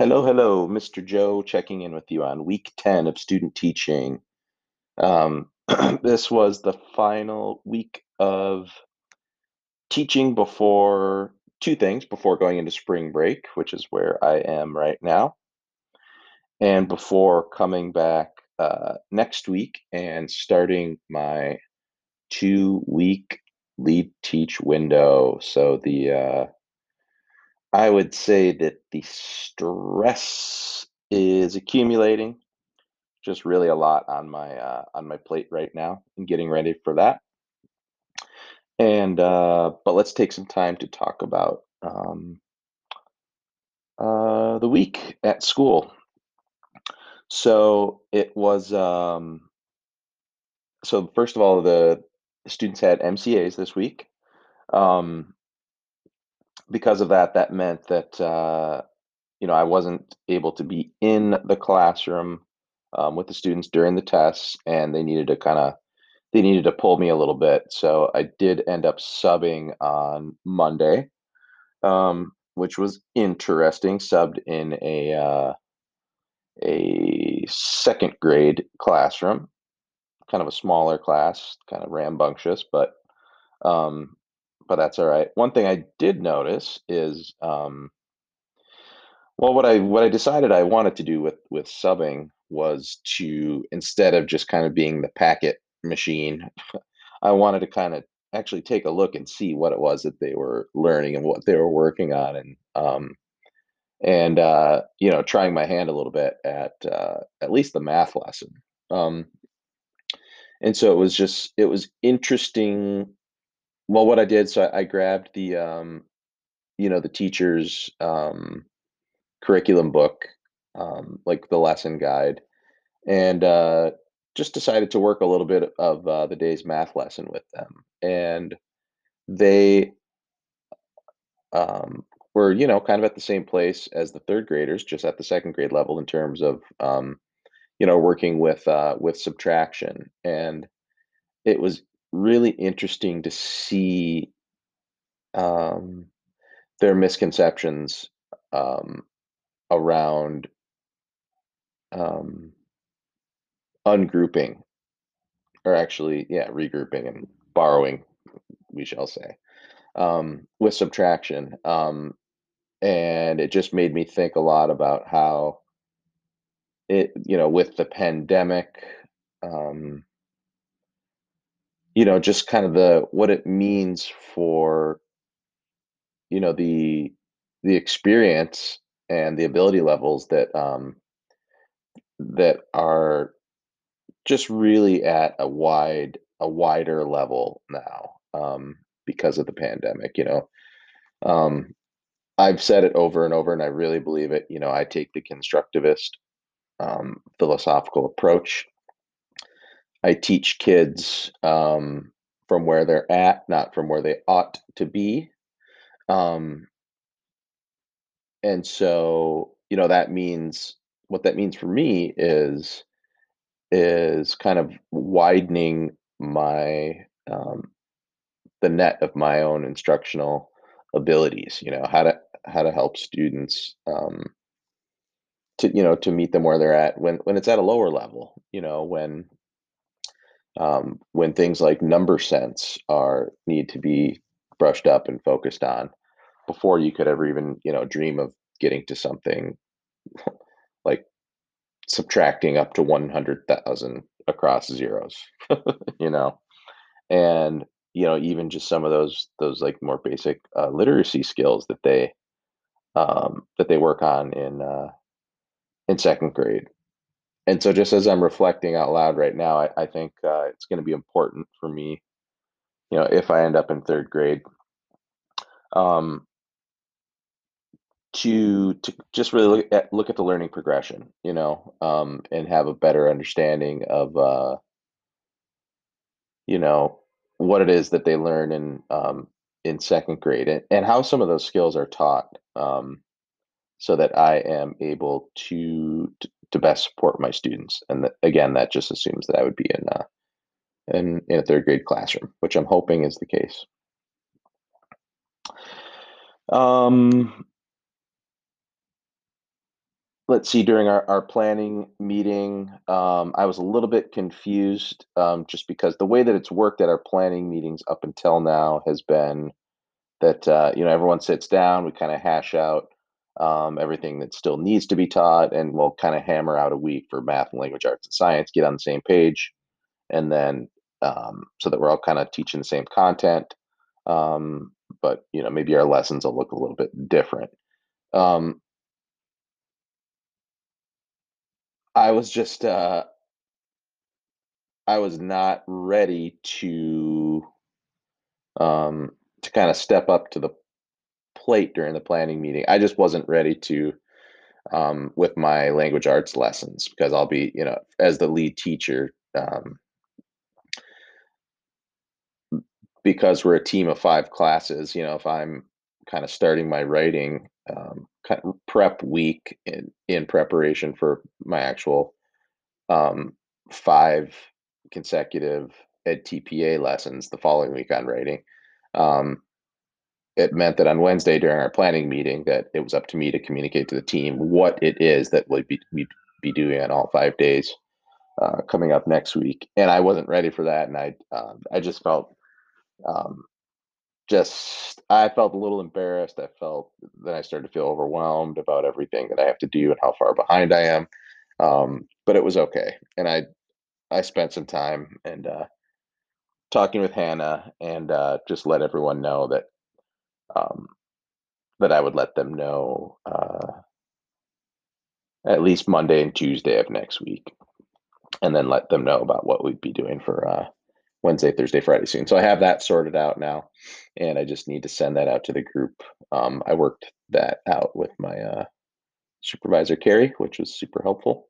Hello, hello, Mr. Joe, checking in with you on week 10 of student teaching. This was the final week of teaching before two things, before going into spring break, which is where I am right now, and before coming back next week and starting my two-week lead teach window. So the I would say that the stress is accumulating, just really a lot on my plate right now, and getting ready for that. And but let's take some time to talk about the week at school. So it was so first of all, the students had MCAs this week. Because of that, that meant that, I wasn't able to be in the classroom with the students during the tests, and they needed to pull me a little bit. So I did end up subbing on Monday, which was interesting. Subbed in a second grade classroom, kind of a smaller class, kind of rambunctious, but that's all right. One thing I did notice is, what I decided I wanted to do with subbing was to, instead of just kind of being the packet machine, I wanted to kind of actually take a look and see what it was that they were learning and what they were working on, and trying my hand a little bit at least the math lesson. And so it was interesting. Well, what I did, so I grabbed the, the teacher's curriculum book, like the lesson guide, and just decided to work a little bit of the day's math lesson with them. And they were, kind of at the same place as the third graders, just at the second grade level in terms of, working with subtraction. And it was really interesting to see their misconceptions around ungrouping, or actually, regrouping and borrowing, we shall say, with subtraction. And it just made me think a lot about how it, with the pandemic, just kind of what it means for, the experience and the ability levels that, that are just really at a wider level now, because of the pandemic. I've said it over and over, and I really believe it. I take the constructivist, philosophical approach. I teach kids from where they're at, not from where they ought to be. And so, that means for me is kind of widening my, the net of my own instructional abilities, how to help students, to meet them where they're at when it's at a lower level, when things like number sense need to be brushed up and focused on before you could ever even, dream of getting to something like subtracting up to 100,000 across zeros, and, even just some of those like more basic literacy skills that they work on in second grade. And so just as I'm reflecting out loud right now, I think it's going to be important for me, if I end up in third grade, to just really look at the learning progression, and have a better understanding of, what it is that they learn in second grade, and how some of those skills are taught, so that I am able to best support my students. And again, that just assumes that I would be in a third grade classroom, which I'm hoping is the case. let's see, during our planning meeting, I was a little bit confused just because the way that it's worked at our planning meetings up until now has been that, everyone sits down, we kind of hash out everything that still needs to be taught, and we'll kind of hammer out a week for math and language arts and science, get on the same page, and then so that we're all kind of teaching the same content. But, maybe our lessons will look a little bit different. I was just, I was not ready to kind of step up to the plate during the planning meeting. I just wasn't ready to, with my language arts lessons, because I'll be, as the lead teacher, because we're a team of 5 classes, if I'm kind of starting my writing, kind of prep week in preparation for my actual 5 consecutive EdTPA lessons the following week on writing, it meant that on Wednesday during our planning meeting that it was up to me to communicate to the team what it is that we'd be doing on all 5 days coming up next week. And I wasn't ready for that. And I just felt I felt a little embarrassed. Then I started to feel overwhelmed about everything that I have to do and how far behind I am. But it was okay. And I spent some time and talking with Hannah and just let everyone know that that I would let them know at least Monday and Tuesday of next week, and then let them know about what we'd be doing for Wednesday, Thursday, Friday soon. So I have that sorted out now, and I just need to send that out to the group. I worked that out with my supervisor, Carrie, which was super helpful.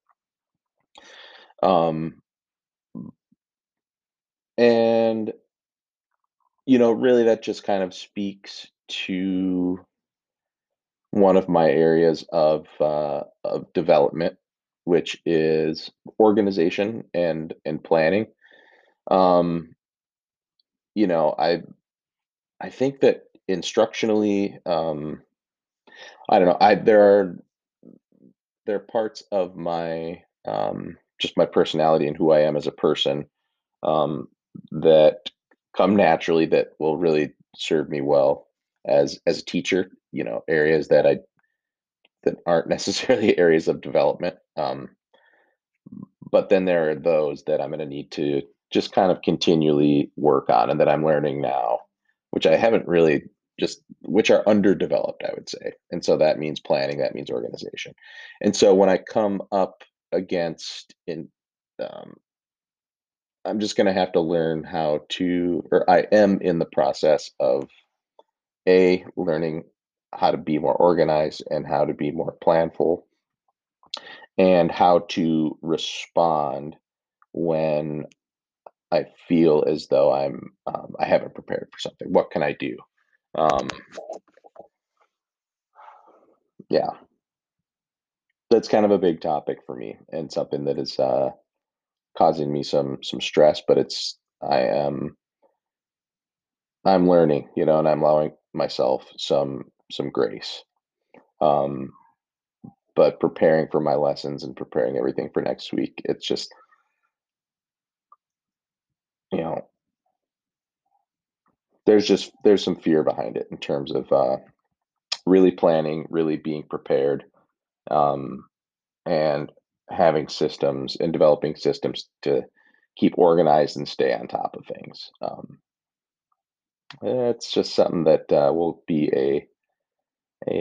And, really that just kind of speaks to one of my areas of development, which is organization and planning. I think that instructionally, I don't know, there are parts of my, just my personality and who I am as a person, that come naturally that will really serve me well as a teacher, areas that aren't necessarily areas of development. But then there are those that I'm going to need to just kind of continually work on, and that I'm learning now, which are underdeveloped, I would say. And so that means planning, that means organization. And so when I come up against I'm just going to have to learn I am in the process of learning how to be more organized and how to be more planful and how to respond when I feel as though I haven't prepared for something. What can I do? Yeah, that's kind of a big topic for me and something that is causing me some stress. But I'm learning, and I'm allowing myself some grace. But preparing for my lessons and preparing everything for next week, it's just. There's some fear behind it in terms of really planning, really being prepared, and having systems and developing systems to keep organized and stay on top of things. It's just something that will be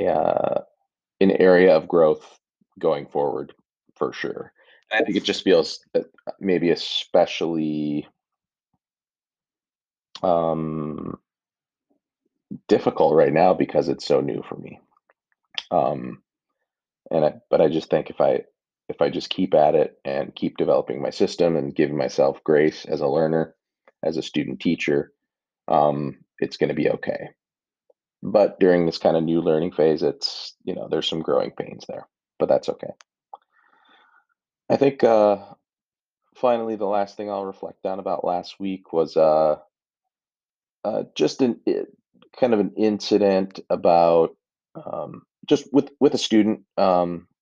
an area of growth going forward for sure. I think it just feels maybe especially difficult right now because it's so new for me. But I just think if I just keep at it and keep developing my system and giving myself grace as a learner, as a student teacher, it's going to be okay. But during this kind of new learning phase, it's, there's some growing pains there, but that's okay. I think finally, the last thing I'll reflect on about last week was just kind of an incident about just with a student.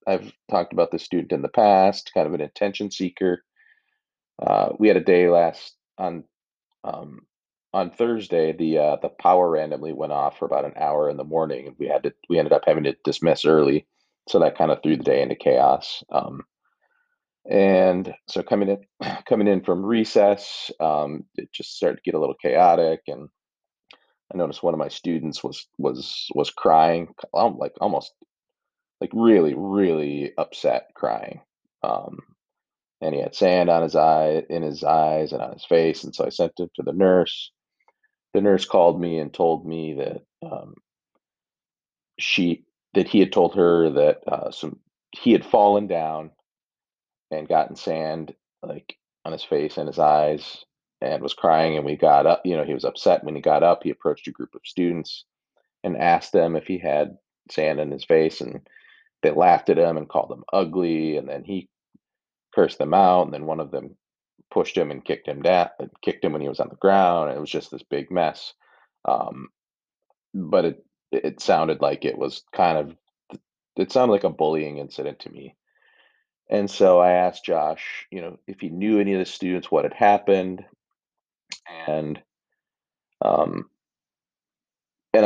I've talked about this student in the past, kind of an attention seeker. We had a day on Thursday, the power randomly went off for about an hour in the morning, and we ended up having to dismiss early, so that kind of threw the day into chaos. And so coming in from recess, it just started to get a little chaotic, and I noticed one of my students was crying, like almost like really, really upset crying. And he had sand on his eye, in his eyes and on his face. And so I sent him to the nurse. The nurse called me and told me that he had told her that he had fallen down and gotten sand like on his face and his eyes and was crying. And we got up, he was upset. When he got up, he approached a group of students and asked them if he had sand in his face, and they laughed at him and called him ugly. And then he cursed them out. And then one of them pushed him and kicked him when he was on the ground. And it was just this big mess. But it sounded like it sounded like a bullying incident to me. And so I asked Josh, if he knew any of the students, what had happened. And I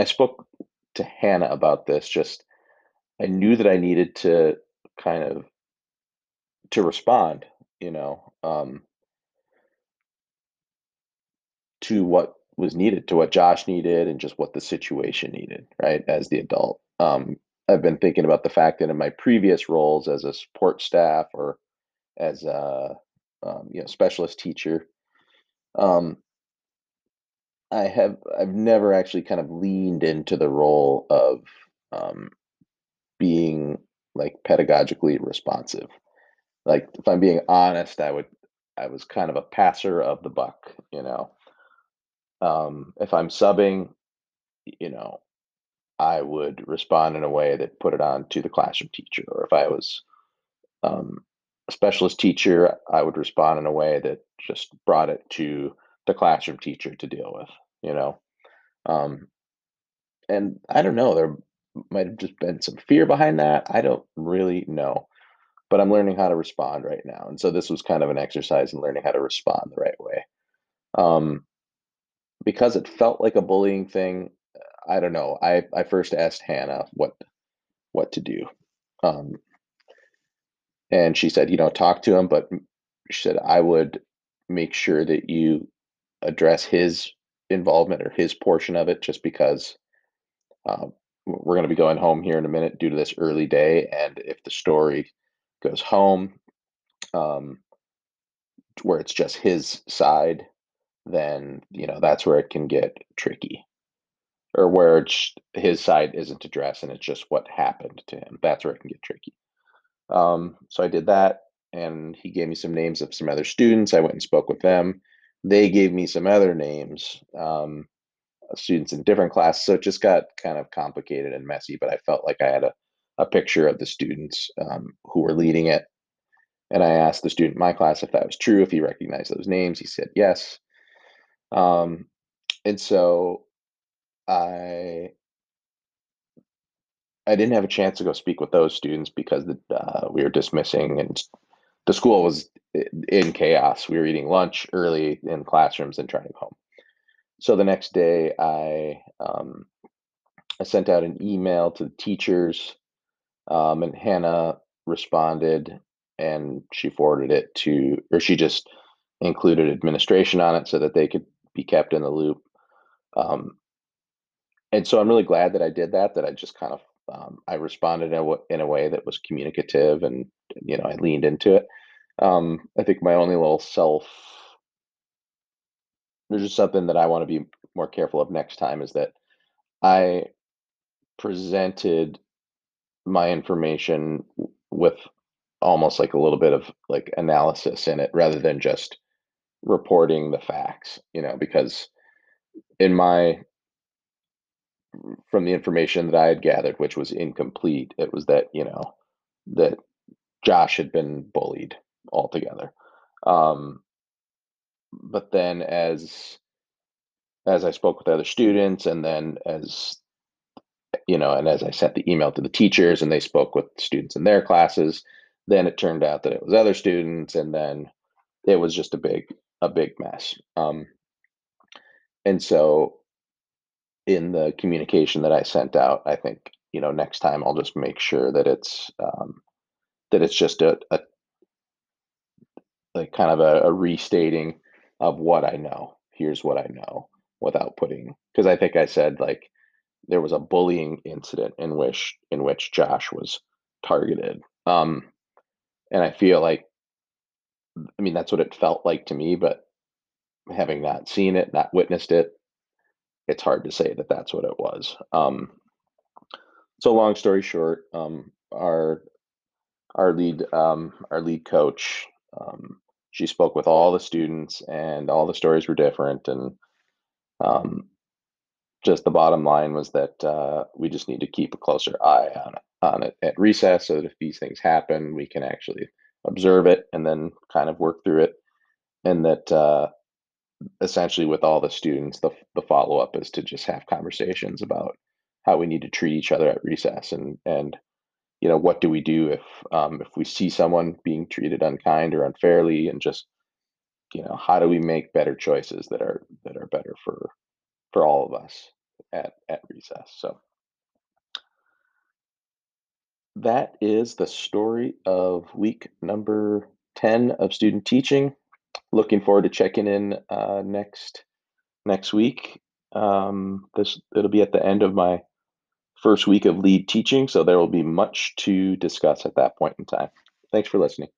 spoke to Hannah about this. I knew that I needed to to respond, to what was needed, to what Josh needed, and just what the situation needed, right? As the adult, I've been thinking about the fact that in my previous roles as a support staff or as a specialist teacher, I've never actually kind of leaned into the role of being like pedagogically responsive. Like, if I'm being honest, I was kind of a passer of the buck, if I'm subbing, I would respond in a way that put it on to the classroom teacher, or if I was a specialist teacher, I would respond in a way that just brought it to the classroom teacher to deal with, and I don't know, there might have just been some fear behind that. I don't really know, but I'm learning how to respond right now. And so this was kind of an exercise in learning how to respond the right way. Because it felt like a bullying thing, I don't know. I first asked Hannah what to do. And she said, talk to him, but she said, I would make sure that you address his involvement or his portion of it, just because we're going to be going home here in a minute due to this early day. And if the story goes home, where it's just his side, then, that's where it can get tricky, or where it's, his side isn't addressed and it's just what happened to him. That's where it can get tricky. So I did that, and he gave me some names of some other students. I went and spoke with them. They gave me some other names, students in different classes. So it just got kind of complicated and messy, but I felt like I had a picture of the students who were leading it. And I asked the student in my class if that was true, if he recognized those names. He said yes. And so I didn't have a chance to go speak with those students because we were dismissing and the school was in chaos. We were eating lunch early in classrooms and driving home. So the next day I sent out an email to the teachers. And Hannah responded, and she forwarded it she just included administration on it so that they could be kept in the loop. And so I'm really glad that I did that I just kind of, I responded in a way that was communicative, and, I leaned into it. I think my only little there's just something that I want to be more careful of next time, is that I presented my information with almost like a little bit of like analysis in it, rather than just reporting the facts, because from the information that I had gathered, which was incomplete, it was that, that Josh had been bullied altogether. But then as I spoke with other students, and then as you know, and as I sent the email to the teachers and they spoke with students in their classes, then it turned out that it was other students. And then it was just a big mess. And so in the communication that I sent out, I think, you know, next time I'll just make sure that it's just a restating of what I know. Here's what I know without putting, because I think I said, like, there was a bullying incident in which Josh was targeted. And I feel like, I mean, that's what it felt like to me, but having not seen it, not witnessed it, it's hard to say that that's what it was. So long story short, our lead coach, she spoke with all the students and all the stories were different. And just the bottom line was that we just need to keep a closer eye on it at recess so that if these things happen, we can actually observe it and then kind of work through it. And that essentially with all the students, the follow-up is to just have conversations about how we need to treat each other at recess and you know, what do we do if we see someone being treated unkind or unfairly, and just, you know, how do we make better choices that are better for all of us at recess. So that is the story of week number 10 of student teaching. Looking forward to checking in next week. It'll be at the end of my first week of lead teaching, so there will be much to discuss at that point in time. Thanks for listening.